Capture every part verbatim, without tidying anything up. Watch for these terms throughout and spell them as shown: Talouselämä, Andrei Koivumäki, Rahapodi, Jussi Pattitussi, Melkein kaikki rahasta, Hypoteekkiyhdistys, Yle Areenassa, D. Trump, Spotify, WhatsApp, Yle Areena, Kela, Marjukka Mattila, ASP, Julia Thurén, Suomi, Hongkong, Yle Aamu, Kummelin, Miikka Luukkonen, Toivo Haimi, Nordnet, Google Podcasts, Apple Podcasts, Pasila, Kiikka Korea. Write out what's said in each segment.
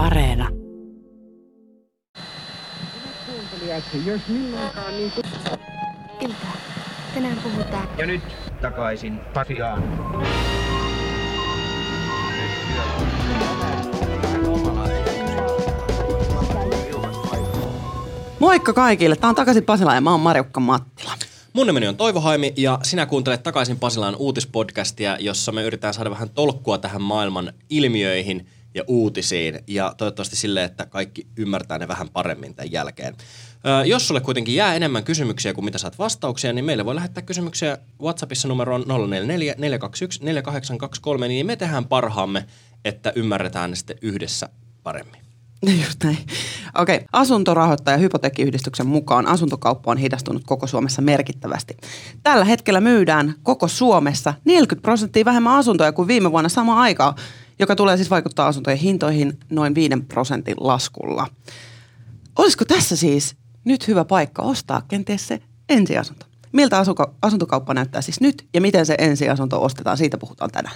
Areena. Jos milloinkaan niin kuin... Iltaa. Tänään puhutaan. Ja nyt takaisin Pasiaan. Moikka kaikille. Tää on Takaisin Pasilaan ja mä oon Marjukka Mattila. Mun nimeni on Toivo Haimi ja sinä kuuntelet Takaisin Pasilaan uutispodcastia, jossa me yritetään saada vähän tolkkua tähän maailman ilmiöihin ja uutisiin ja toivottavasti silleen, että kaikki ymmärtää ne vähän paremmin tämän jälkeen. Ö, jos sulle kuitenkin jää enemmän kysymyksiä kuin mitä saat vastauksia, niin meille voi lähettää kysymyksiä WhatsAppissa numeroon nolla neljä neljä neljä kaksi yksi neljä kahdeksan kaksi kolme, niin me tehdään parhaamme, että ymmärretään ne sitten yhdessä paremmin. Just näin. Okei. Okay. Asuntorahoittaja Hypoteekkiyhdistyksen mukaan asuntokauppa on hidastunut koko Suomessa merkittävästi. Tällä hetkellä myydään koko Suomessa neljäkymmentä prosenttia vähemmän asuntoja kuin viime vuonna samaan aikaan, joka tulee siis vaikuttaa asuntojen hintoihin noin viiden prosentin laskulla. Olisiko tässä siis nyt hyvä paikka ostaa kenties se ensiasunto? Miltä asuka- asuntokauppa näyttää siis nyt ja miten se ensiasunto ostetaan? Siitä puhutaan tänään.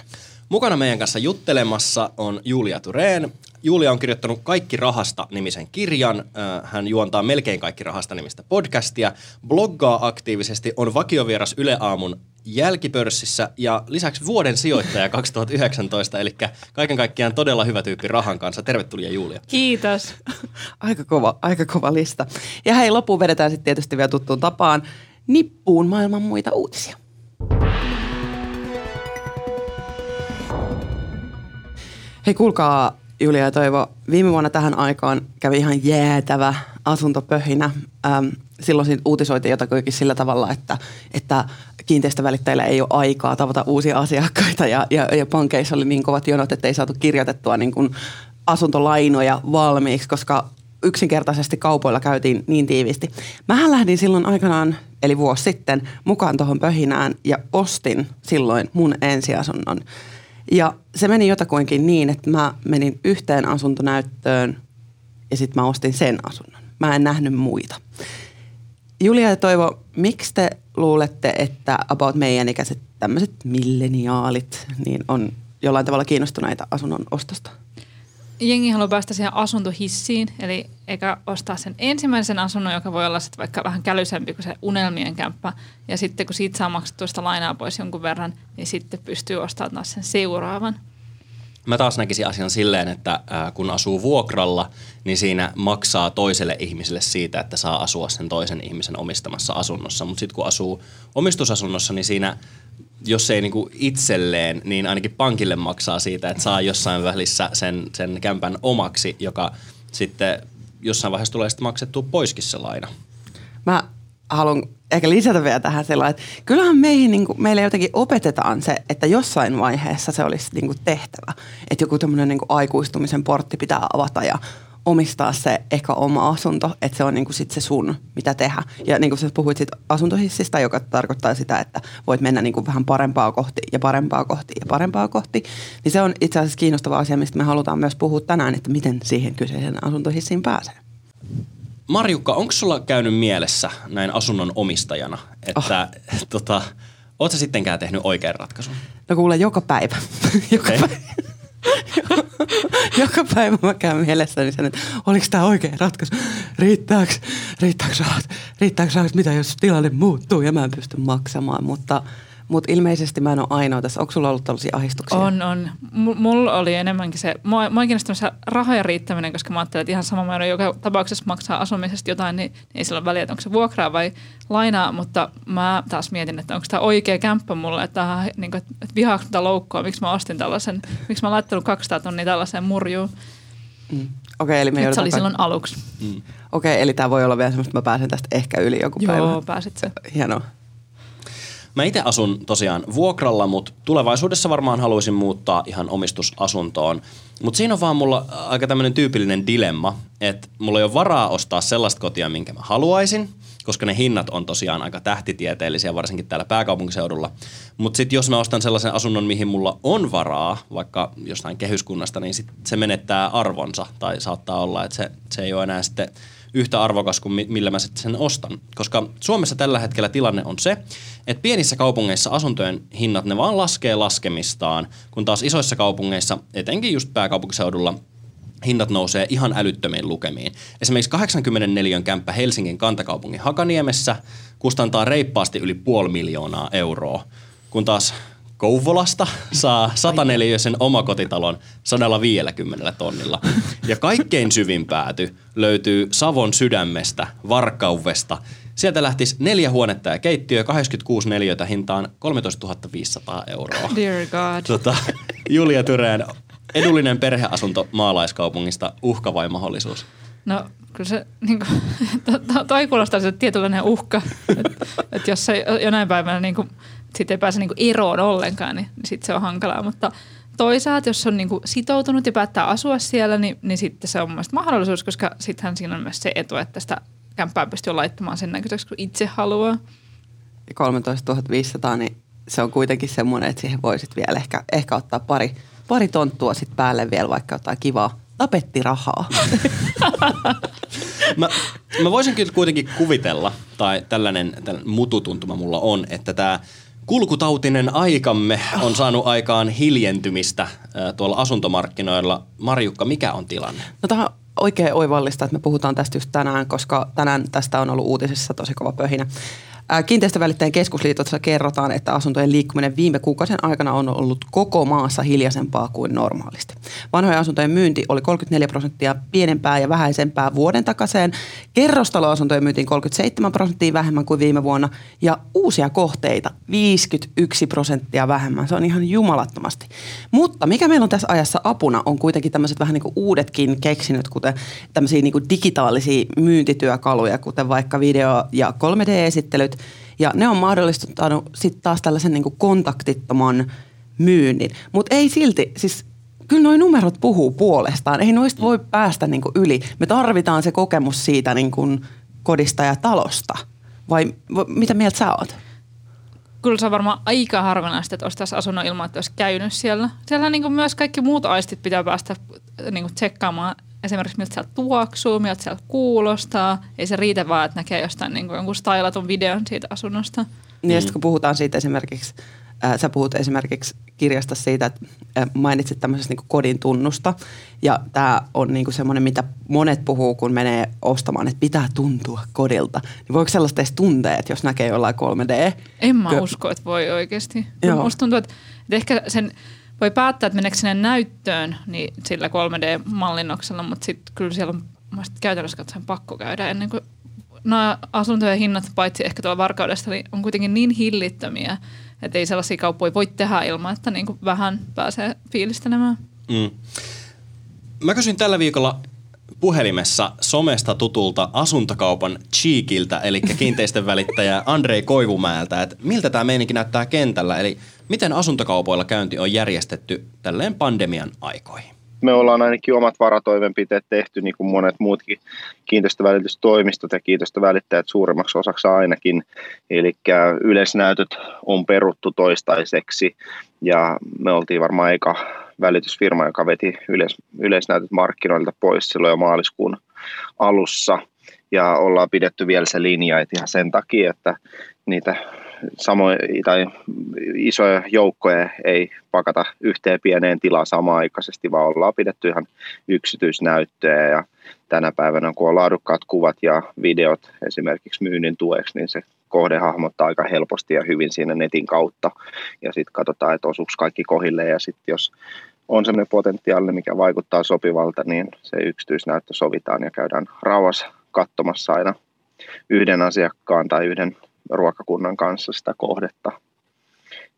Mukana meidän kanssa juttelemassa on Julia Thurén. Julia on kirjoittanut Kaikki rahasta -nimisen kirjan. Hän juontaa Melkein kaikki rahasta -nimistä podcastia, bloggaa aktiivisesti, on vakiovieras Yle Aamun jälkipörssissä ja lisäksi vuoden sijoittaja kaksituhattayhdeksäntoista, eli kaiken kaikkiaan todella hyvä tyyppi rahan kanssa. Tervetuloa Julia. Kiitos. Aika kova, aika kova lista. Ja hei, loppuun vedetään sitten tietysti vielä tuttuun tapaan nippuun maailman muita uutisia. Hei kuulkaa Julia ja Toivo, viime vuonna tähän aikaan kävi ihan jäätävä asuntopöhinä. Ähm, silloin siitä uutisoitiin jotakin sillä tavalla, että, että kiinteistövälittäjillä ei ole aikaa tavata uusia asiakkaita ja, ja, ja pankeissa oli niin kovat jonot, että ei saatu kirjoitettua niin kuin asuntolainoja valmiiksi, koska yksinkertaisesti kaupoilla käytiin niin tiiviisti. Mähän lähdin silloin aikanaan, eli vuosi sitten, mukaan tuohon pöhinään ja ostin silloin mun ensiasunnon. Ja se meni jotakuinkin niin, että mä menin yhteen asuntonäyttöön ja sitten mä ostin sen asunnon. Mä en nähnyt muita. Julia ja Toivo, miksi te luulette, että about meidän ikäiset tämmöiset milleniaalit niin on jollain tavalla kiinnostuneita asunnon ostosta? Jengi haluaa päästä siihen asuntohissiin, eli eikä ostaa sen ensimmäisen asunnon, joka voi olla sitten vaikka vähän kälysempi kuin se unelmien kämppä. Ja sitten kun siitä saa maksettua sitä lainaa pois jonkun verran, niin sitten pystyy ostamaan taas sen seuraavan. Mä taas näkisin asian silleen, että kun asuu vuokralla, niin siinä maksaa toiselle ihmiselle siitä, että saa asua sen toisen ihmisen omistamassa asunnossa. Mutta sitten kun asuu omistusasunnossa, niin siinä... Jos ei niinku itselleen, niin ainakin pankille maksaa siitä, että saa jossain välissä sen, sen kämpän omaksi, joka sitten jossain vaiheessa tulee sitten maksettua poiskin se laina. Mä haluan ehkä lisätä vielä tähän sellainen, että kyllähän meihin, niin kuin, meille jotenkin opetetaan se, että jossain vaiheessa se olisi niin kuin tehtävä. Että joku tämmöinen niin kuin aikuistumisen portti pitää avata ja omistaa se eka oma asunto, että se on niinku sit se sun, mitä tehdä. Ja niinku sä puhuit sit asuntohissistä, joka tarkoittaa sitä, että voit mennä niinku vähän parempaa kohti ja parempaa kohti ja parempaa kohti. Niin se on itse asiassa kiinnostava asia, mistä me halutaan myös puhua tänään, että miten siihen kyseiseen asuntohissiin pääsee. Marjukka, onko sulla käynyt mielessä näin asunnon omistajana, että oh. tota, oot sä sittenkään tehnyt oikean ratkaisun? No kuule, joka päivä. joka okay. päivä. Joka päivä mä käyn mielessäni sen, että oliko tämä oikea ratkaisu, riittääkö, riittääkö rahat, riittääkö rahat, mitä jos tilanne muuttuu ja mä en pysty maksamaan, mutta, mutta ilmeisesti mä en ole ainoa tässä. Onko sulla ollut tällaisia ahdistuksia? On, on. M- mulla oli enemmänkin se, mä, mä oon kiinnostunut se rahojen riittäminen, koska mä ajattelin, että ihan sama määrä joka tapauksessa maksaa asumisesta jotain, niin, niin ei sillä ole väliä, että onko se vuokraa vai lainaa, mutta mä taas mietin, että onko tämä oikea kämppä mulle, että, niin että, että vihaanko tätä loukkoa, miksi mä ostin tällaisen, miksi mä oon laittanut kaksisataa tonnia tällaiseen murjuun. Mm. Okay, eli me nyt se oli ka- silloin aluksi. Mm. Okei, okay, eli tämä voi olla vielä semmoista, että mä pääsen tästä ehkä yli joku Joo, päivä. Joo, pääsit se. Hienoa. Mä itse asun tosiaan vuokralla, mutta tulevaisuudessa varmaan haluaisin muuttaa ihan omistusasuntoon. Mutta siinä on vaan mulla aika tämmöinen tyypillinen dilemma, että mulla ei ole varaa ostaa sellaista kotia, minkä mä haluaisin, koska ne hinnat on tosiaan aika tähtitieteellisiä, varsinkin täällä pääkaupunkiseudulla. Mutta sitten jos mä ostan sellaisen asunnon, mihin mulla on varaa, vaikka jostain kehyskunnasta, niin sit se menettää arvonsa. Tai saattaa olla, että se, se ei ole enää sitten yhtä arvokas kuin millä mä sitten sen ostan. Koska Suomessa tällä hetkellä tilanne on se, että pienissä kaupungeissa asuntojen hinnat, ne vaan laskee laskemistaan, kun taas isoissa kaupungeissa, etenkin just pääkaupunkiseudulla, hinnat nousee ihan älyttömiin lukemiin. Esimerkiksi kahdeksankymmentäneljä kämppä Helsingin kantakaupungin Hakaniemessä kustantaa reippaasti yli puoli miljoonaa euroa, kun taas Kouvolasta saa sataneliöisen omakotitalon sataviisikymmentä tonnilla. Ja kaikkein syvin pääty löytyy Savon sydämestä, Varkauvesta. Sieltä lähtisi neljä huonetta ja keittiö, kaksikymmentäkuusi neliötä hintaan kolmetoistatuhatta viisisataa euroa. Dear God. Tota, Julia Thurén, edullinen perheasunto maalaiskaupungista, uhka vai mahdollisuus? No kyllä se, niin kuin, to, toi kuulostaa se tietynlainen uhka, että et jos se jonain päivänä niin kuin, sit ei pääse niin kuin eroon ollenkaan, niin, niin sitten se on hankalaa. Mutta toisaalta, jos on niin kuin sitoutunut ja päättää asua siellä, niin, niin sitten se on mun mielestä mahdollisuus, koska sittenhän siinä on myös se etu, että sitä kämppää pystyy laittamaan sen näköiseksi, kun itse haluaa. kolmetoistatuhatta viisisataa, niin se on kuitenkin semmoinen, että siihen voisit vielä ehkä, ehkä ottaa pari, pari tonttua sit päälle vielä, vaikka jotain kivaa tapettirahaa. mä, mä voisin kyllä kuitenkin kuvitella, tai tällainen, tällainen mututuntuma mulla on, että tämä kulkutautinen aikamme on saanut aikaan hiljentymistä äh, tuolla asuntomarkkinoilla. Marjukka, mikä on tilanne? No tämä on oikein oivallista, että me puhutaan tästä just tänään, koska tänään tästä on ollut uutisissa tosi kova pöhinä. Äh, Kiinteistövälittäjien keskusliitossa kerrotaan, että asuntojen liikkuminen viime kuukausien aikana on ollut koko maassa hiljaisempaa kuin normaalisti. Vanhojen asuntojen myynti oli kolmekymmentäneljä prosenttia pienempää ja vähäisempää vuoden takaseen. Kerrostaloasuntojen myyntiin kolmekymmentäseitsemän prosenttia vähemmän kuin viime vuonna ja uusia kohteita viisikymmentäyksi prosenttia vähemmän. Se on ihan jumalattomasti. Mutta mikä meillä on tässä ajassa apuna on kuitenkin tämmöiset vähän niin kuin uudetkin keksinyt, kuten tämmöisiä niin kuin digitaalisia myyntityökaluja, kuten vaikka video- ja kolme D-esittelyt. Ja ne on mahdollistanut sitten taas tällaisen niin kuin kontaktittoman myynnin. Mutta ei silti, siis kyllä nuo numerot puhuu puolestaan. Ei noista voi päästä niin kuin yli. Me tarvitaan se kokemus siitä niin kuin kodista ja talosta. Vai mitä mieltä sä oot? Kyllä se on varmaan aika harvinaista, että olisi tässä asunnon ilman, että olisi käynyt siellä. Siellä niin kuin myös kaikki muut aistit pitää päästä niin kuin tsekkaamaan. Esimerkiksi miltä siellä tuoksuu, miltä siellä kuulostaa. Ei se riitä vaan, että näkee jostain niin kuin jonkun stylatun videon siitä asunnosta. Niin mm. ja sitten kun puhutaan siitä esimerkiksi, äh, sä puhut esimerkiksi kirjasta siitä, että äh, mainitsit tämmöisestä niin kuin kodin tunnusta. Ja tämä on niin kuin semmoinen, mitä monet puhuu, kun menee ostamaan, että pitää tuntua kodilta. Niin voiko sellaista edes tuntea, että jos näkee jollain kolme D? En mä Kö... usko, että voi oikeasti. Musta tuntuu, että, että ehkä sen... Voi päättää, että meneekö sinne näyttöön niin sillä kolme D-mallinnoksella, mutta sitten kyllä siellä on käytännössä katsoen pakko käydä ennen kuin nämä asuntojen hinnat, paitsi ehkä tuolla Varkaudesta, niin on kuitenkin niin hillittömiä, että ei sellaisia kauppoja voi tehdä ilman, että niin kuin vähän pääsee fiilistelemään. Mm. Mä kysyin tällä viikolla puhelimessa somesta tutulta asuntokaupan cheekiltä, eli kiinteistönvälittäjä Andrei Koivumäeltä, että miltä tämä meininki näyttää kentällä, eli miten asuntokaupoilla käynti on järjestetty tälleen pandemian aikoihin? Me ollaan ainakin omat varatoimenpiteet tehty, niin kuin monet muutkin kiinteistövälitystoimistot ja kiinteistövälittäjät suuremmaksi osaksi ainakin. Eli yleisnäytöt on peruttu toistaiseksi ja me oltiin varmaan eka välitysfirma, joka veti yleis- yleisnäytöt markkinoilta pois silloin jo maaliskuun alussa. Ja ollaan pidetty vielä se linja, että ihan sen takia, että niitä samoja tai isoja joukkoja ei pakata yhteen pieneen tilaan samaaikaisesti, vaan ollaan pidetty ihan yksityisnäyttöjä ja tänä päivänä, kun on laadukkaat kuvat ja videot esimerkiksi myynnin tueksi, niin se kohde hahmottaa aika helposti ja hyvin siinä netin kautta ja sitten katsotaan, että osuuko kaikki kohille ja sitten jos on sellainen potentiaali, mikä vaikuttaa sopivalta, niin se yksityisnäyttö sovitaan ja käydään rauhassa katsomassa aina yhden asiakkaan tai yhden ruokakunnan kanssa sitä kohdetta.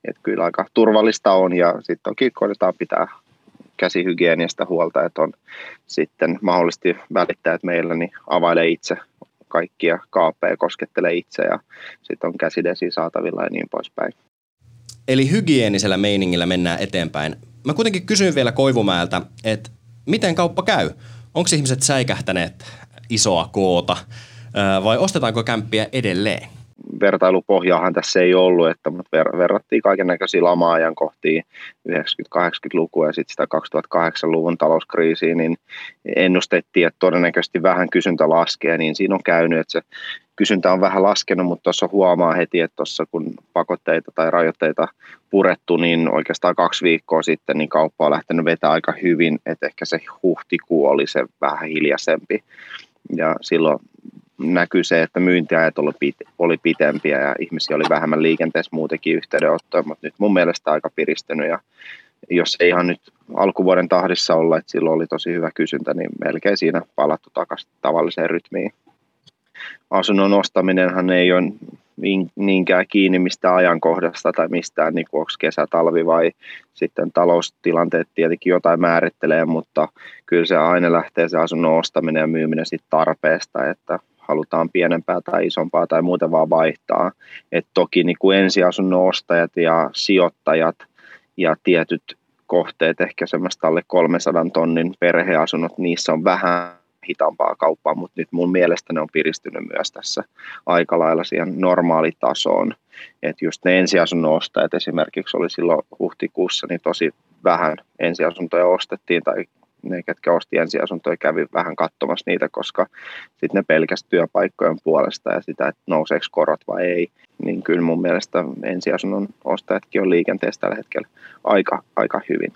Että kyllä aika turvallista on ja sitten onkin koitetaan pitää käsihygieniasta huolta, että on sitten mahdollisesti välittäjät meillä, niin availee itse kaikkia kaappeja, koskettelee itse ja sitten on käsidesiä saatavilla ja niin poispäin. Eli hygienisellä meiningillä mennään eteenpäin. Mä kuitenkin kysyin vielä Koivumäeltä, että miten kauppa käy? Onko ihmiset säikähtäneet isoa koota vai ostetaanko kämppiä edelleen? vertailupohjaahan tässä ei ollut, että mutta ver- verrattiin kaiken näköisiä lama-ajankohtia yhdeksänkymmentä-kahdeksankymmentälukua ja sitten sitä kaksituhattakahdeksan-luvun talouskriisiä, niin ennustettiin, että todennäköisesti vähän kysyntä laskee, niin siinä on käynyt, että se kysyntä on vähän laskenut, mutta tuossa huomaa heti, että tuossa kun pakotteita tai rajoitteita purettu, niin oikeastaan kaksi viikkoa sitten niin kauppa on lähtenyt vetämään aika hyvin, että ehkä se huhtikuu oli se vähän hiljaisempi ja silloin näkyy se, että myyntiajat oli pitempiä ja ihmisiä oli vähemmän liikenteessä muutenkin yhteydenottoja, mutta nyt mun mielestä aika piristynyt ja jos ei ihan nyt alkuvuoden tahdissa olla, että silloin oli tosi hyvä kysyntä, niin melkein siinä palattu takaisin tavalliseen rytmiin. Asunnon ostaminenhan ei ole niinkään kiinni mistään ajankohdasta tai mistään, niin onko kesä, talvi vai sitten taloustilanteet tietenkin jotain määrittelee, mutta kyllä se aina lähtee se asunnon ostaminen ja myyminen sitten tarpeesta, että halutaan pienempää tai isompaa tai muuta vaan vaihtaa. Et toki niin kuin ensiasunnon ostajat ja sijoittajat ja tietyt kohteet, ehkä semmoista alle kolmensadan tonnin perheasunnot, niissä on vähän hitaampaa kauppaa, mutta nyt mun mielestä ne on piristynyt myös tässä aika lailla siihen normaalitasoon. Että just ne ensiasunnon ostajat esimerkiksi oli silloin huhtikuussa, niin tosi vähän ensiasuntoja ostettiin tai ne, ketkä osti ensiasuntoja, kävi vähän katsomassa niitä, koska sitten ne pelkäsi työpaikkojen puolesta ja sitä, että nouseeko korot vai ei. Niin kyllä mun mielestä ensiasunnon ostajatkin on liikenteessä tällä hetkellä aika, aika hyvin.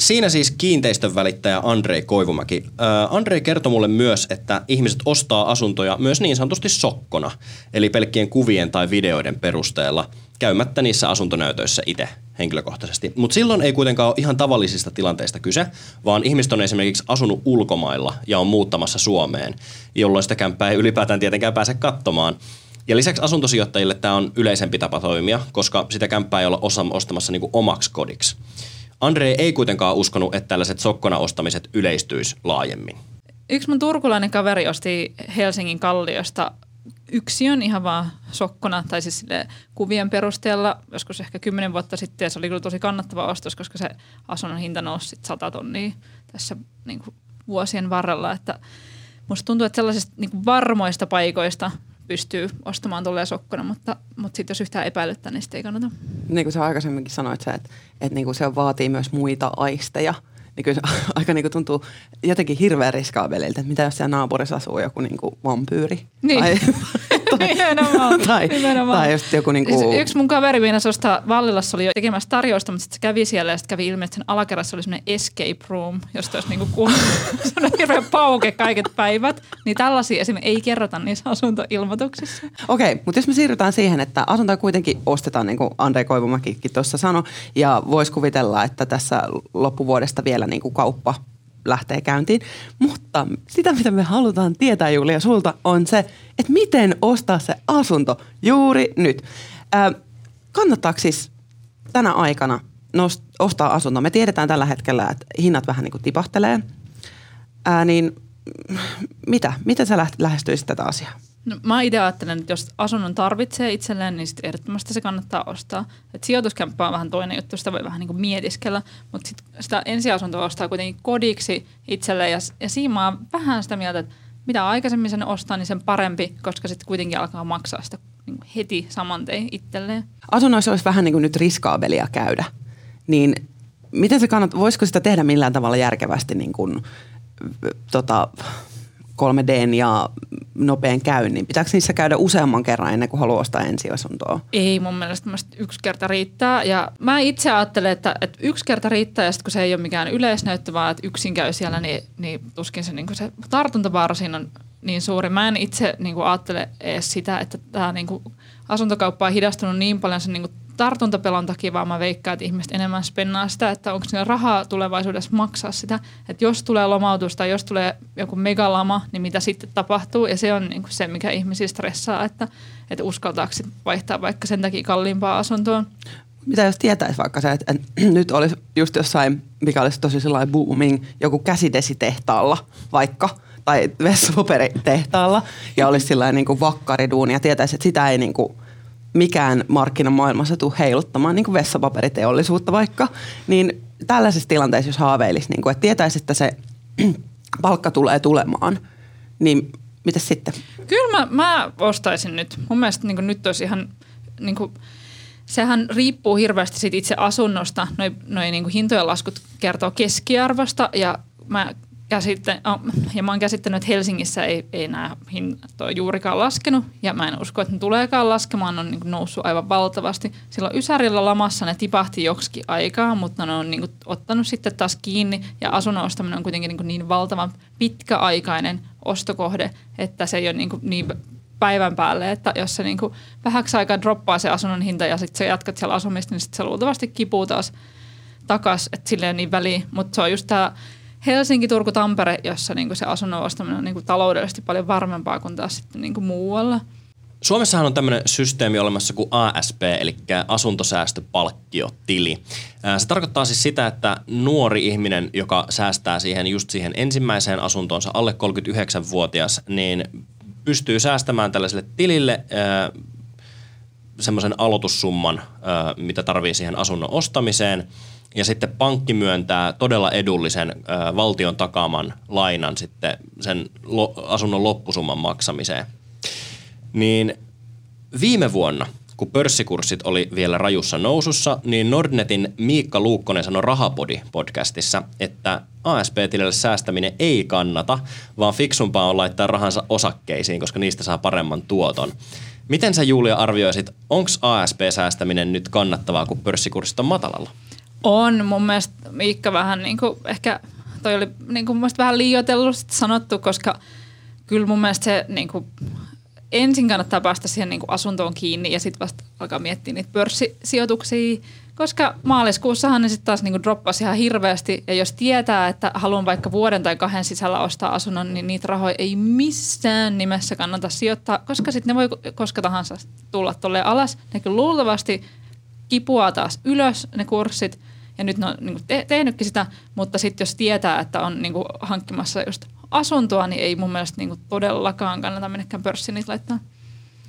Siinä siis kiinteistön välittäjä Andrei Koivumäki. Äh, Andrei kertoi mulle myös, että ihmiset ostaa asuntoja myös niin sanotusti sokkona, eli pelkkien kuvien tai videoiden perusteella, käymättä niissä asuntonäytöissä itse henkilökohtaisesti. Mutta silloin ei kuitenkaan ole ihan tavallisista tilanteista kyse, vaan ihmiset on esimerkiksi asunut ulkomailla ja on muuttamassa Suomeen, jolloin sitä kämppää ei ylipäätään tietenkään pääse katsomaan. Ja lisäksi asuntosijoittajille tämä on yleisempi tapa toimia, koska sitä kämppää ei olla ostamassa niinku omaksi kodiksi. Andrei ei kuitenkaan uskonut, että tällaiset sokkona ostamiset yleistyisi laajemmin. Yksi mun turkulainen kaveri osti Helsingin Kalliosta yksiön ihan vaan sokkona, tai siis kuvien perusteella joskus ehkä kymmenen vuotta sitten. Ja se oli kyllä tosi kannattava ostos, koska se asunnon hinta nousi sata tonnia tässä niin kuin vuosien varrella. Että musta tuntuu, että sellaisista niin kuin varmoista paikoista pystyy ostamaan tolleen sokkona, mutta, mutta sitten jos yhtään epäilyttää, niin sitten ei kannata. Niin kuin sä aikaisemminkin sanoit, että, että, että niin kuin se vaatii myös muita aisteja. Niin kyllä se aika niin kuin tuntuu jotenkin hirveän riskaabeliltä, että mitä jos siellä naapurissa asuu joku niin kuin vampyyri. Niin, tai, tai, nimenomaan. Tai, nimenomaan. Tai just joku niin kuin... Yksi mun kaveri meinasi ostaa, Vallilassa oli jo tekemässä tarjousta, mutta sitten se kävi siellä ja sitten kävi ilmi, että sen alakerrassa oli semmoinen escape room, josta olisi niin kuin semmoinen hirveä pauke kaiket päivät. Niin tällaisia esimerkiksi ei kerrota niissä asuntoilmoituksissa. Okei, okay, mutta jos me siirrytään siihen, että asuntoja kuitenkin ostetaan, niin kuin Andrei Koivumäkikin tuossa sanoi, ja voisi kuvitella, että tässä loppuvuodesta vielä niin kuin kauppa lähtee käyntiin. Mutta sitä, mitä me halutaan tietää, Julia, sulta on se, että miten ostaa se asunto juuri nyt. Ää, kannattaako siis tänä aikana nost- ostaa asunto? Me tiedetään tällä hetkellä, että hinnat vähän niin kuin tipahtelee. Ää, niin mitä? Miten sä läht- lähestyisit tätä asiaa? No, mä itse ajattelen, että jos asunnon tarvitsee itselleen, niin sitten ehdottomasti se kannattaa ostaa. Et sijoituskämppä on vähän toinen juttu, sitä voi vähän niin kuin mietiskellä, mutta sit sitä ensiasuntoa ostaa kuitenkin kodiksi itselleen. Ja, ja siinä mä oon vähän sitä mieltä, että mitä aikaisemmin sen ostaa, niin sen parempi, koska sitten kuitenkin alkaa maksaa sitä niin kuin heti saman tein itselleen. Asunnoissa olisi vähän niin kuin nyt riskaabelia käydä. Niin miten se kannat, voisiko sitä tehdä millään tavalla järkevästi niin kuin, tota... kolme D:n ja nopean käynnin. Pitääkö niissä käydä useamman kerran ennen kuin haluaa ostaa ensiasuntoa? Ei mun mielestä. Yksi kerta riittää. Ja mä itse ajattelen, että, että yksi kerta riittää ja sitten kun se ei ole mikään yleisnäyttö, vaan että yksin käy siellä, niin, niin tuskin se, niin kun se tartuntavaara siinä on niin suuri. Mä en itse niin kun ajattele edes sitä, että tämä niin kun asuntokauppa on hidastunut niin paljon sen niin kun tartuntapelon takia, vaan mä veikkaan, että ihmiset enemmän spennaa sitä, että onko niillä rahaa tulevaisuudessa maksaa sitä. Että jos tulee lomautus tai jos tulee joku megalama, niin mitä sitten tapahtuu. Ja se on niinku se, mikä ihmisiä stressaa, että, että uskaltaako sitten vaihtaa vaikka sen takia kalliimpaa asuntoon. Mitä jos tietäisi vaikka se, että nyt olisi just jossain, mikä olisi tosi sellainen booming, joku käsidesitehtaalla vaikka, tai vessapaperitehtaalla, ja olisi sellainen niinku vakkariduuni ja tietäisi, että sitä ei niinku mikään markkinamaailmassa tuu heiluttamaan niin kuin vessapaperiteollisuutta vaikka, niin tällaisessa tilanteessa, jos haaveilisi, niin kuin, että tietäisi, että se palkka tulee tulemaan, niin Mitäs sitten? Kyllä mä, mä ostaisin nyt. Mun mielestä niin kuin nyt olisi ihan... Niin kuin, sehän riippuu hirveästi siitä itse asunnosta. Noi, noi niin kuin hintojen laskut kertoo keskiarvosta ja mä... Ja, sitten, ja mä oon käsittänyt, että Helsingissä ei, ei nämä hinnat ole juurikaan laskenut ja mä en usko, että ne tuleekaan laskemaan. Ne on niin kuin noussut aivan valtavasti. Silloin Ysärillä lamassa ne tipahti joksikin aikaa, mutta ne on niin kuin ottanut sitten taas kiinni ja asunnon ostaminen on kuitenkin niin kuin niin valtavan pitkäaikainen ostokohde, että se ei ole niin kuin niin päivän päälle, että jos se niin kuin vähäksi aikaa droppaa se asunnon hinta ja sitten sä jatkat siellä asumista, niin sitten se luultavasti kipuu taas takaisin, että sillä ei ole niin väliä, mutta se on just tämä Helsinki, Turku, Tampere, jossa niinku se asunnon ostaminen on niinku taloudellisesti paljon varmempaa kuin taas sitten niinku muualla. Suomessahan on tämmöinen systeemi olemassa kuin A S P, eli asuntosäästöpalkkiotili. Se tarkoittaa siis sitä, että nuori ihminen, joka säästää siihen just siihen ensimmäiseen asuntoonsa, alle kolmekymmentäyhdeksänvuotias, niin pystyy säästämään tällaiselle tilille semmoisen aloitussumman, mitä tarvii siihen asunnon ostamiseen. Ja sitten pankki myöntää todella edullisen ö, valtion takaaman lainan sitten sen lo, asunnon loppusumman maksamiseen. Niin viime vuonna, kun pörssikurssit oli vielä rajussa nousussa, niin Nordnetin Miikka Luukkonen sanoi Rahapodi-podcastissa, että A S P-tilille säästäminen ei kannata, vaan fiksumpaa on laittaa rahansa osakkeisiin, koska niistä saa paremman tuoton. Miten sä, Julia, arvioisit, onko A S P-säästäminen nyt kannattavaa, kun pörssikurssit on matalalla? On. Mun mielestä Miikka vähän niin kuin ehkä toi oli niin kuin mun mielestä vähän liioitellut sanottu, koska kyllä mun mielestä se niin kuin ensin kannattaa päästä siihen niin kuin asuntoon kiinni ja sitten vasta alkaa miettiä niitä pörssisijoituksia, koska maaliskuussahan ne sitten taas niin kuin droppasi ihan hirveästi ja jos tietää, että haluan vaikka vuoden tai kahden sisällä ostaa asunnon, niin niitä rahoja ei missään nimessä kannata sijoittaa, koska sitten ne voi koska tahansa tulla tolleen alas. Ne kyllä luultavasti kipuaa taas ylös ne kurssit. Ja nyt ne on niin kuin te- tehnytkin sitä, mutta sitten jos tietää, että on niin kuin hankkimassa just asuntoa, niin ei mun mielestä niin kuin todellakaan kannata mennäkään pörssiin niitä laittaa.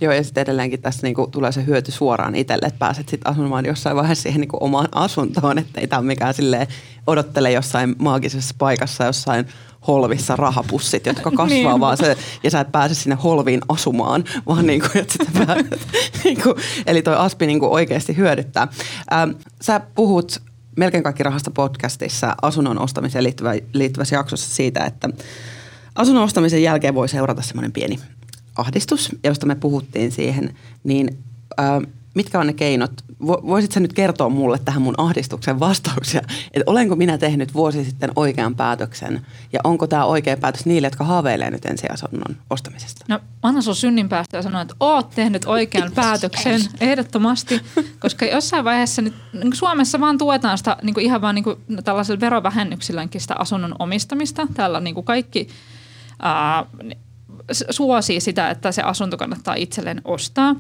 Joo, ja sitten edelleenkin tässä niin kuin tulee se hyöty suoraan itselle, että pääset sitten asumaan jossain vaiheessa siihen niin kuin omaan asuntoon, että ei tämä ole mikään silleen odottele jossain maagisessa paikassa, jossain holvissa rahapussit, jotka kasvaa niin. Vaan se, ja sä et pääse sinne holviin asumaan, vaan niin kuin, että sitä pääset. niin kuin, eli toi A S P niin kuin oikeasti hyödyttää. Ähm, sä puhut Melkein kaikki rahasta podcastissa asunnon ostamiseen liittyvä, liittyvässä jaksossa siitä, että asunnon ostamisen jälkeen voi seurata semmoinen pieni ahdistus, josta me puhuttiin siihen, niin äh, mitkä on ne keinot? Voisitko nyt kertoa mulle tähän mun ahdistuksen vastauksia, että olenko minä tehnyt vuosi sitten oikean päätöksen ja onko tämä oikea päätös niille, jotka haaveilee nyt ensiasunnon ostamisesta? No anna sun synnin päästä ja sano, että oot tehnyt oikean päätöksen ehdottomasti, koska jossain vaiheessa nyt niin Suomessa vaan tuetaan sitä niin kuin ihan vaan niin kuin tällaisella verovähennyksilläkin sitä asunnon omistamista. Täällä niin kuin kaikki ää, suosii sitä, että se asunto kannattaa itselleen ostaa.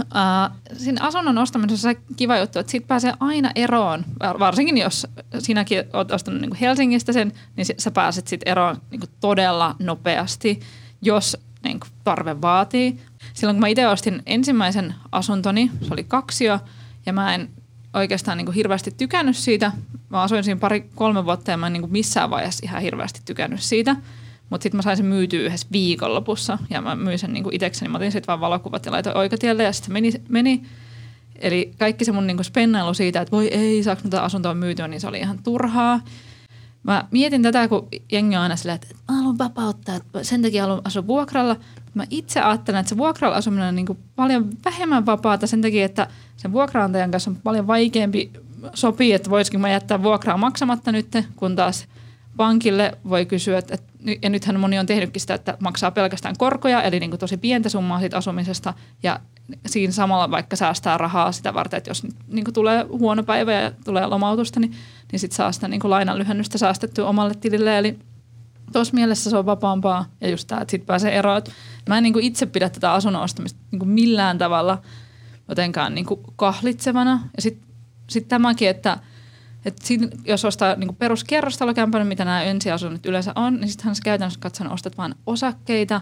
Uh, siinä asunnon ostamisessa on kiva juttu, että siitä pääsee aina eroon, varsinkin jos sinäkin olet ostanut niin kuin Helsingistä sen, niin sä pääset sit eroon niin kuin todella nopeasti, jos niin kuin tarve vaatii. Silloin kun mä itse ostin ensimmäisen asuntoni, se oli kaksio ja mä en oikeastaan niin kuin hirveästi tykännyt siitä. Mä asuin siinä pari kolme vuotta ja mä en niin kuin missään vaiheessa ihan hirveästi tykännyt siitä. Mutta sitten mä sain sen myytyä yhdessä viikonlopussa ja mä myin sen niinku itsekseni. Mä otin sitten vaan valokuvat ja laitoin oikotielle ja sitten se meni, meni. Eli kaikki se mun niinku spennailu siitä, että voi ei, saanko mä tätä asuntoa myytyä, niin se oli ihan turhaa. Mä mietin tätä, kun jengi on aina silleen, että mä haluan vapauttaa, sen takia haluan asua vuokralla. Mä itse ajattelen, että se vuokralla asuminen on niinku paljon vähemmän vapaata sen takia, että sen vuokraantajan kanssa on paljon vaikeampi sopia, että voisikin mä jättää vuokraa maksamatta nyt, kun taas pankille voi kysyä, että ja nythän moni on tehnytkin sitä, että maksaa pelkästään korkoja, eli niin kuin tosi pientä summaa siitä asumisesta ja siinä samalla vaikka säästää rahaa sitä varten, että jos niin kuin tulee huono päivä ja tulee lomautusta, niin, niin sitten saa sitä niin kuin lainan lyhennystä säästettyä omalle tilille. Eli tuossa mielessä se on vapaampaa ja just tämä, että sitten pääsee eroon. Mä en niin kuin itse pidä tätä asunnon ostamista niin kuin millään tavalla jotenkaan niin kuin kahlitsevana. Ja sitten sit tämäkin, että Et siinä, jos ostaa niin peruskerrostalokämpänä, mitä nämä ensiasunnot yleensä on, niin sittenhän sä käytännössä katson, ostat vain osakkeita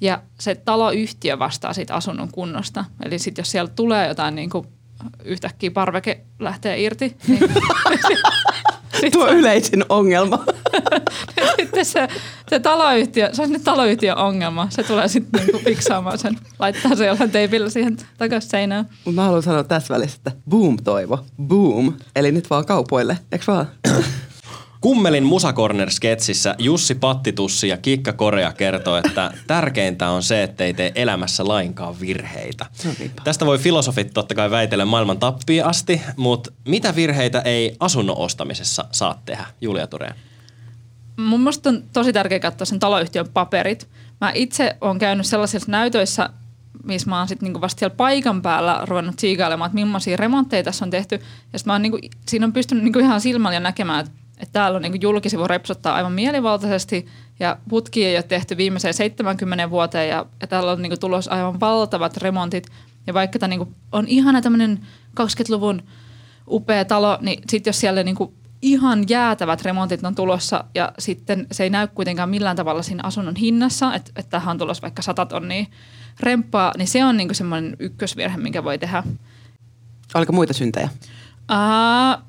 ja se taloyhtiö vastaa siitä asunnon kunnosta. Eli sitten jos siellä tulee jotain niin kuin yhtäkkiä parveke lähtee irti, niin Tuo yleisin ongelma. Sitten se, se taloyhtiö, se on nyt taloyhtiön ongelma. Se tulee sitten niinku fiksaamaan sen, laittaa se jollain teipillä siihen takaisin seinään. Mut mä haluan sanoa tässä välissä, että boom Toivo, boom. Eli nyt vaan kaupoille, eikö vaan? Kummelin Musakorner-sketsissä Jussi Pattitussi ja Kiikka Korea kertoo, että tärkeintä on se, ettei tee elämässä lainkaan virheitä. Tästä voi filosofit totta kai väitellä maailman tappiin asti, mutta mitä virheitä ei asunnon ostamisessa saa tehdä? Julia Thurén. Mun mielestä on tosi tärkeää katsoa sen taloyhtiön paperit. Mä itse oon käynyt sellaisissa näytöissä, missä mä oon sit niinku vasta siellä paikan päällä ruvennut tsiikailemaan, että millaisia remontteja tässä on tehty. Ja sit mä oon niinku, siinä on pystynyt niinku ihan silmällä ja näkemään, että Että täällä on niin julkisivu repsottaa aivan mielivaltaisesti ja putkia ei ole tehty viimeiseen seitsemänkymmeneen vuoteen ja, ja täällä on niin tulos aivan valtavat remontit. Ja vaikka tämä niin on ihana tämmöinen kaksikymmentäluvun upea talo, niin sitten jos siellä niin ihan jäätävät remontit on tulossa ja sitten se ei näy kuitenkaan millään tavalla siinä asunnon hinnassa, että, että tähän on tulossa vaikka sata tonnia remppaa, niin se on niin semmoinen ykkösvirhe, minkä voi tehdä. Oliko muita syntejä? Aa...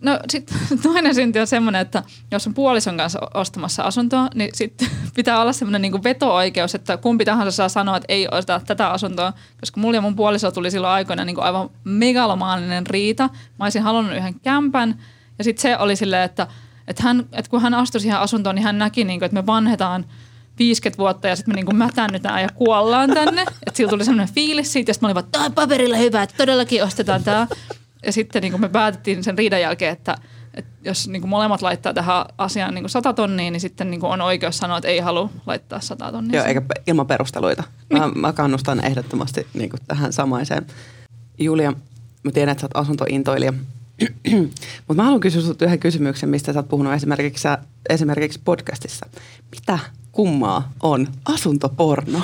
No sitten toinen synti on semmoinen, että jos on puolison kanssa ostamassa asuntoa, niin sitten pitää olla semmoinen niinku veto-oikeus, että kumpi tahansa saa sanoa, että ei osta tätä asuntoa. Koska mulla ja mun puoliso tuli silloin aikoina niinku aivan megalomaaninen riita. Mä olisin halunnut yhden kämpän ja sitten se oli silleen, että, että, hän, että kun hän astui siihen asuntoon, niin hän näki, niinku, että me vanhetaan viisikymmentä vuotta ja sitten me niinku mätännytään ja kuollaan tänne. Että sillä tuli semmoinen fiilis siitä ja sitten mä olin vaan, tämä on paperilla hyvä, että todellakin ostetaan tämä. Ja sitten niin me päätettiin sen riidan jälkeen, että, että jos niin molemmat laittaa tähän asiaan niin sata tonnia, niin sitten niin on oikeus sanoa, että ei halua laittaa sata tonnia. Joo, eikä ilman perusteluita. Mä, mä kannustan ehdottomasti niin tähän samaiseen. Julia, mä tiedän, että sä oot asuntointoilija. Mutta mä haluan kysyä sut yhden kysymyksen, mistä sä oot puhunut esimerkiksi, esimerkiksi podcastissa. Mitä kummaa on asuntoporno?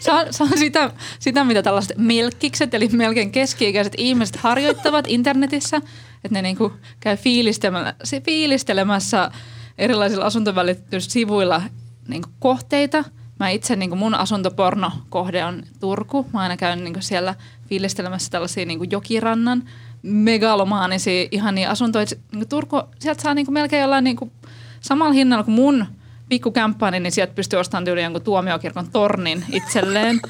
Se on, se on sitä, sitä, mitä tällaiset melkkikset, eli melkein keski-ikäiset ihmiset harjoittavat internetissä, että ne niinku käy fiilistelemässä, fiilistelemässä erilaisilla asuntovälityssivuilla niinku kohteita. Mä itse, niinku mun asuntoporno-kohde on Turku. Mä aina käyn niinku siellä fiilistelemässä tällaisia niinku jokirannan megalomaanisia ihania asuntoita. Niinku Turku, sieltä saa niinku melkein jollain niinku samalla hinnalla kuin mun pikkukämppäni, niin sieltä pystyy ostamaan tyyliin jonkun tuomiokirkon tornin itselleen.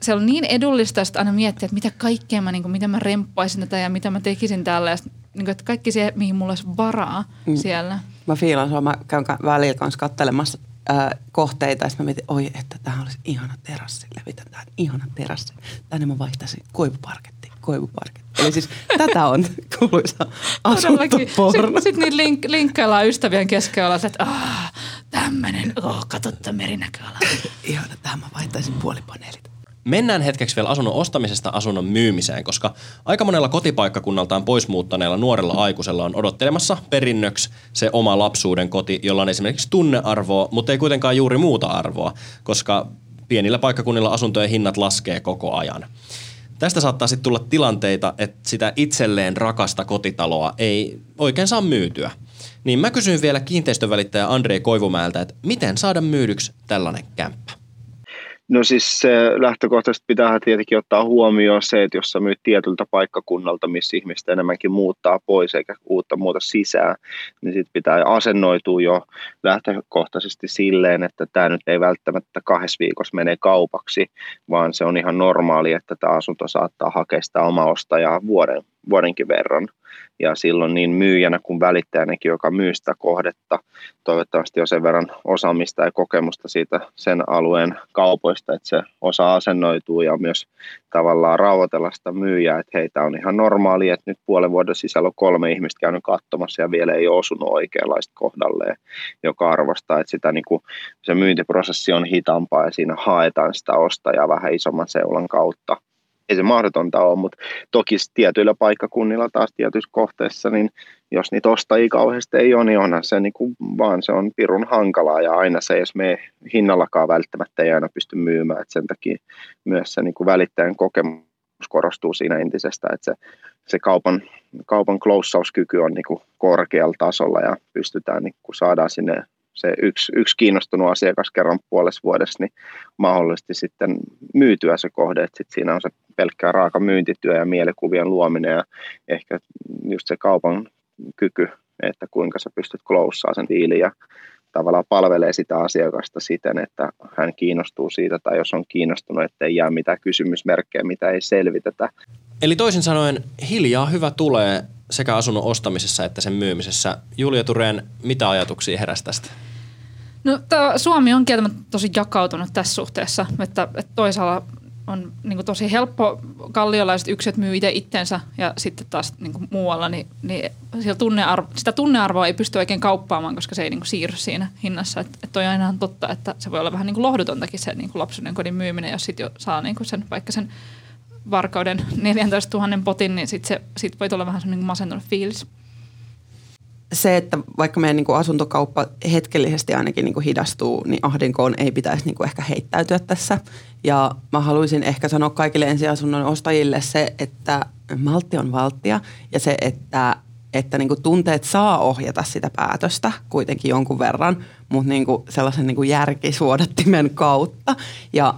Se on niin edullista, että aina miettii, että mitä kaikkea mä, niin kuin, mitä mä remppaisin tätä ja mitä mä tekisin täällä. Ja sit, niin kuin, että kaikki se, mihin mulla olisi varaa mm. siellä. Mä fiilan sua, mä käyn välillä kanssa katselemassa äh, kohteita ja sitten mä mietin, oi, että tämähän olisi ihana terassi. Levitän tähän ihana terassi. Tänne mä vaihtaisin koivuparkettiin, koivuparkettiin. Eli siis tätä on kuuluisa asuntoporno. Sitten sit niitä link, linkkaillaan ystävien keskellä, että aah, tämmönen, oh, katso tämä merinäköala. Ihana, tähän mä vaihtaisin puolipaneelit. Mennään hetkeksi vielä asunnon ostamisesta asunnon myymiseen, koska aika monella kotipaikkakunnaltaan pois muuttaneella nuorella aikuisella on odottelemassa perinnöksi se oma lapsuuden koti, jolla on esimerkiksi tunnearvoa, mutta ei kuitenkaan juuri muuta arvoa, koska pienillä paikkakunnilla asuntojen hinnat laskee koko ajan. Tästä saattaa sitten tulla tilanteita, että sitä itselleen rakasta kotitaloa ei oikein saa myytyä. Niin mä kysyin vielä kiinteistönvälittäjä Andrei Koivumäeltä, että miten saada myydyksi tällainen kämppä? No siis lähtökohtaisesti pitää tietenkin ottaa huomioon se, että jos sä myyt tietyltä paikkakunnalta, missä ihmistä enemmänkin muuttaa pois eikä uutta muuta sisään, niin sit pitää asennoitua jo lähtökohtaisesti silleen, että tämä nyt ei välttämättä kahdessa viikossa mene kaupaksi, vaan se on ihan normaali, että tämä asunto saattaa hakea sitä omaa ostajaa vuoden, vuodenkin verran. Ja silloin niin myyjänä kuin välittäjänäkin, joka myy sitä kohdetta, toivottavasti on sen verran osaamista ja kokemusta siitä sen alueen kaupoista, että se osaa asennoitua ja myös tavallaan rauhoitella sitä myyjää, että hei, tämä on ihan normaali, että nyt puolen vuoden sisällä on kolme ihmistä käynyt katsomassa ja vielä ei ole osunut oikeanlaista kohdalleen, joka arvostaa, että sitä, niin kuin, se myyntiprosessi on hitaampaa ja siinä haetaan sitä ostajaa vähän isomman seulan kautta. Ei se mahdotonta ole, mutta toki tietyillä paikkakunnilla taas tietyissä kohteissa, niin jos niitä ostajia kauheasti ei ole, niin onhan se niin kuin, vaan se on pirun hankalaa ja aina se, jos me hinnallakaan välttämättä ei aina pysty myymään, että sen takia myös se niin kuin välittäjän kokemus korostuu siinä entisestä, että se, se kaupan, kaupan kloussauskyky on niin kuin korkealla tasolla ja pystytään niin kuin saadaan sinne se yksi, yksi kiinnostunut asiakas kerran puolessa vuodessa, niin mahdollisesti sitten myytyä se kohde, että sit siinä on se pelkkää raaka myyntityö ja mielikuvien luominen ja ehkä just se kaupan kyky, että kuinka sä pystyt clossaa sen diilin ja tavallaan palvelee sitä asiakasta siten, että hän kiinnostuu siitä tai jos on kiinnostunut, ettei jää mitään kysymysmerkkejä, mitä ei selvitetä. Eli toisin sanoen hiljaa hyvä tulee sekä asunnon ostamisessa että sen myymisessä. Julia Thurén, mitä ajatuksia heräsi tästä? No, tää Suomi on kieltämättä tosi jakautunut tässä suhteessa, että, että toisaalla on niin tosi helppo, kalliolaiset yksilöt myy itse itsensä ja sitten taas niin muualla, niin, niin tunnearvo, sitä tunnearvoa ei pysty oikein kauppaamaan, koska se ei niin siirry siinä hinnassa. Että et toi on ihan totta, että se voi olla vähän niin lohdutontakin se niin lapsuuden kodin myyminen, jos sitten jo saa niin sen, vaikka sen varkauden neljäntoistatuhannen potin, niin sitten sit voi tulla vähän semmoinen masentunut fiilis. Se, että vaikka meidän niin asuntokauppa hetkellisesti ainakin niin hidastuu, niin ahdinkoon ei pitäisi niin ehkä heittäytyä tässä. Ja mä haluaisin ehkä sanoa kaikille ensiasunnon ostajille se, että maltti on valttia ja se, että, että niin tunteet saa ohjata sitä päätöstä kuitenkin jonkun verran, mutta niin sellaisen niin järkisuodattimen kautta. Ja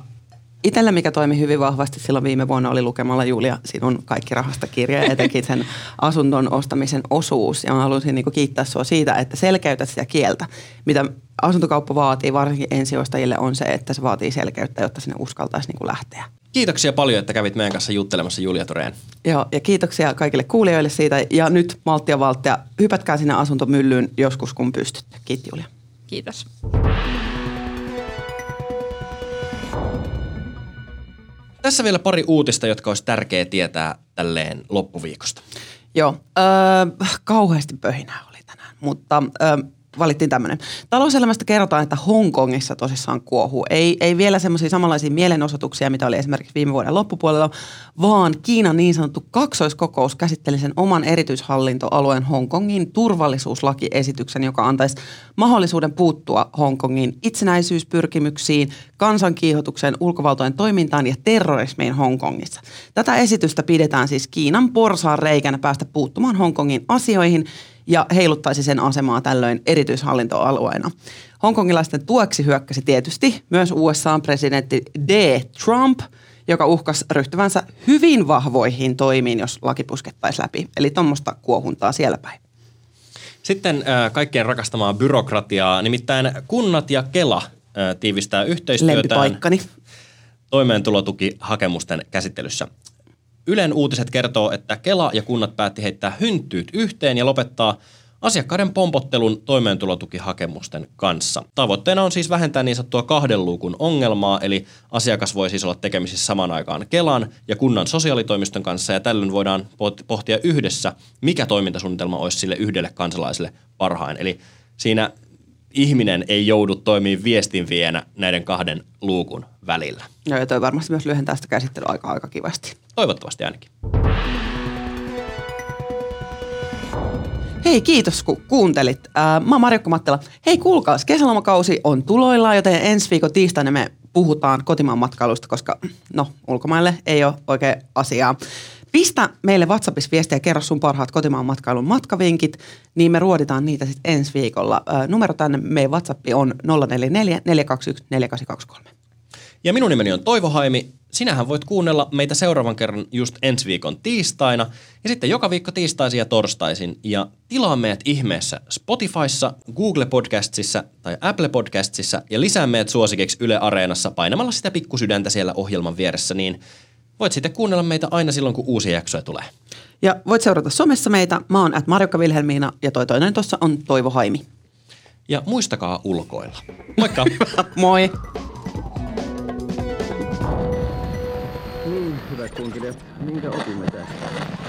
itsellä, mikä toimi hyvin vahvasti silloin viime vuonna, oli lukemalla Julia sinun kaikki rahasta kirja, etenkin sen asunnon ostamisen osuus. Ja mä haluaisin niin kuin kiittää sua siitä, että selkeytät sitä kieltä. Mitä asuntokauppa vaatii, varsinkin ensiostajille, on se, että se vaatii selkeyttä, jotta sinne uskaltaisi niin kuin lähteä. Kiitoksia paljon, että kävit meidän kanssa juttelemassa, Julia Thurén. Joo, ja kiitoksia kaikille kuulijoille siitä. Ja nyt malttia valttia, hypätkää sinne asuntomyllyyn joskus, kun pystytte. Kiitos, Julia. Kiitos. Tässä vielä pari uutista, jotka olisi tärkeää tietää tälleen loppuviikosta. Joo, öö, kauheasti pöhinää oli tänään, mutta öö, valittiin tämmöinen. Talouselämästä kerrotaan, että Hongkongissa tosissaan kuohuu. Ei, ei vielä semmoisia samanlaisia mielenosoituksia, mitä oli esimerkiksi viime vuoden loppupuolella, vaan Kiinan niin sanottu kaksoiskokous käsitteli sen oman erityishallintoalueen Hongkongin turvallisuuslakiesityksen, joka antaisi mahdollisuuden puuttua Hongkongin itsenäisyyspyrkimyksiin, kansankiihotukseen, ulkovaltojen toimintaan ja terrorismiin Hongkongissa. Tätä esitystä pidetään siis Kiinan porsaan reikänä päästä puuttumaan Hongkongin asioihin ja heiluttaisi sen asemaa tällöin erityishallintoalueena. Hongkongilaisten tueksi hyökkäsi tietysti myös U S A:n presidentti D. Trump, joka uhkasi ryhtyvänsä hyvin vahvoihin toimiin, jos laki puskettaisiin läpi. Eli tuommoista kuohuntaa siellä päin. Sitten äh, kaikkien rakastamaa byrokratiaa, nimittäin kunnat ja Kela äh, tiivistää yhteistyötään Lempipaikkani. toimeentulotukihakemusten käsittelyssä. Ylen uutiset kertoo, että Kela ja kunnat päätti heittää hynttyyt yhteen ja lopettaa asiakkaiden pompottelun toimeentulotukihakemusten kanssa. Tavoitteena on siis vähentää niin sanottua kahden luukun ongelmaa, eli asiakas voi siis olla tekemisissä samaan aikaan Kelan ja kunnan sosiaalitoimiston kanssa, ja tällöin voidaan pohtia yhdessä, mikä toimintasuunnitelma olisi sille yhdelle kansalaiselle parhain. Eli siinä ihminen ei joudu toimimaan viestinviejänä näiden kahden luukun välillä. No ja toi varmasti myös lyhentää sitä käsittelyaikaa aika kivasti. Toivottavasti ainakin. Hei, kiitos kun kuuntelit. Äh, mä oon Marjukka Mattila. Hei kuulkaas, kesälomakausi on tuloillaan, joten ensi viikon tiistaina me puhutaan kotimaan matkailusta, koska no ulkomaille ei ole oikein asiaa. Pistä meille WhatsAppissa viestiä ja kerro sun parhaat kotimaan matkailun matkavinkit, niin me ruoditaan niitä sitten ensi viikolla. Numero tänne meidän WhatsAppi on nolla neljä neljä neljä kaksi yksi neljä kahdeksan kaksi kolme. Ja minun nimeni on Toivo Haimi. Sinähän voit kuunnella meitä seuraavan kerran just ensi viikon tiistaina ja sitten joka viikko tiistaisin ja torstaisin. Ja tilaa meidät ihmeessä Spotifyssa, Google Podcastsissa tai Apple Podcastsissa ja lisää meidät suosikiksi Yle Areenassa painamalla sitä pikkusydäntä siellä ohjelman vieressä, niin voit sitten kuunnella meitä aina silloin, kun uusia jaksoja tulee. Ja voit seurata somessa meitä. Mä oon at Marjukka Vilhelmiina ja toi toinen tuossa on Toivo Haimi. Ja muistakaa ulkoilla. Moikka! Moi! Niin, hyvät kunkilijat, minkä opimme tästä?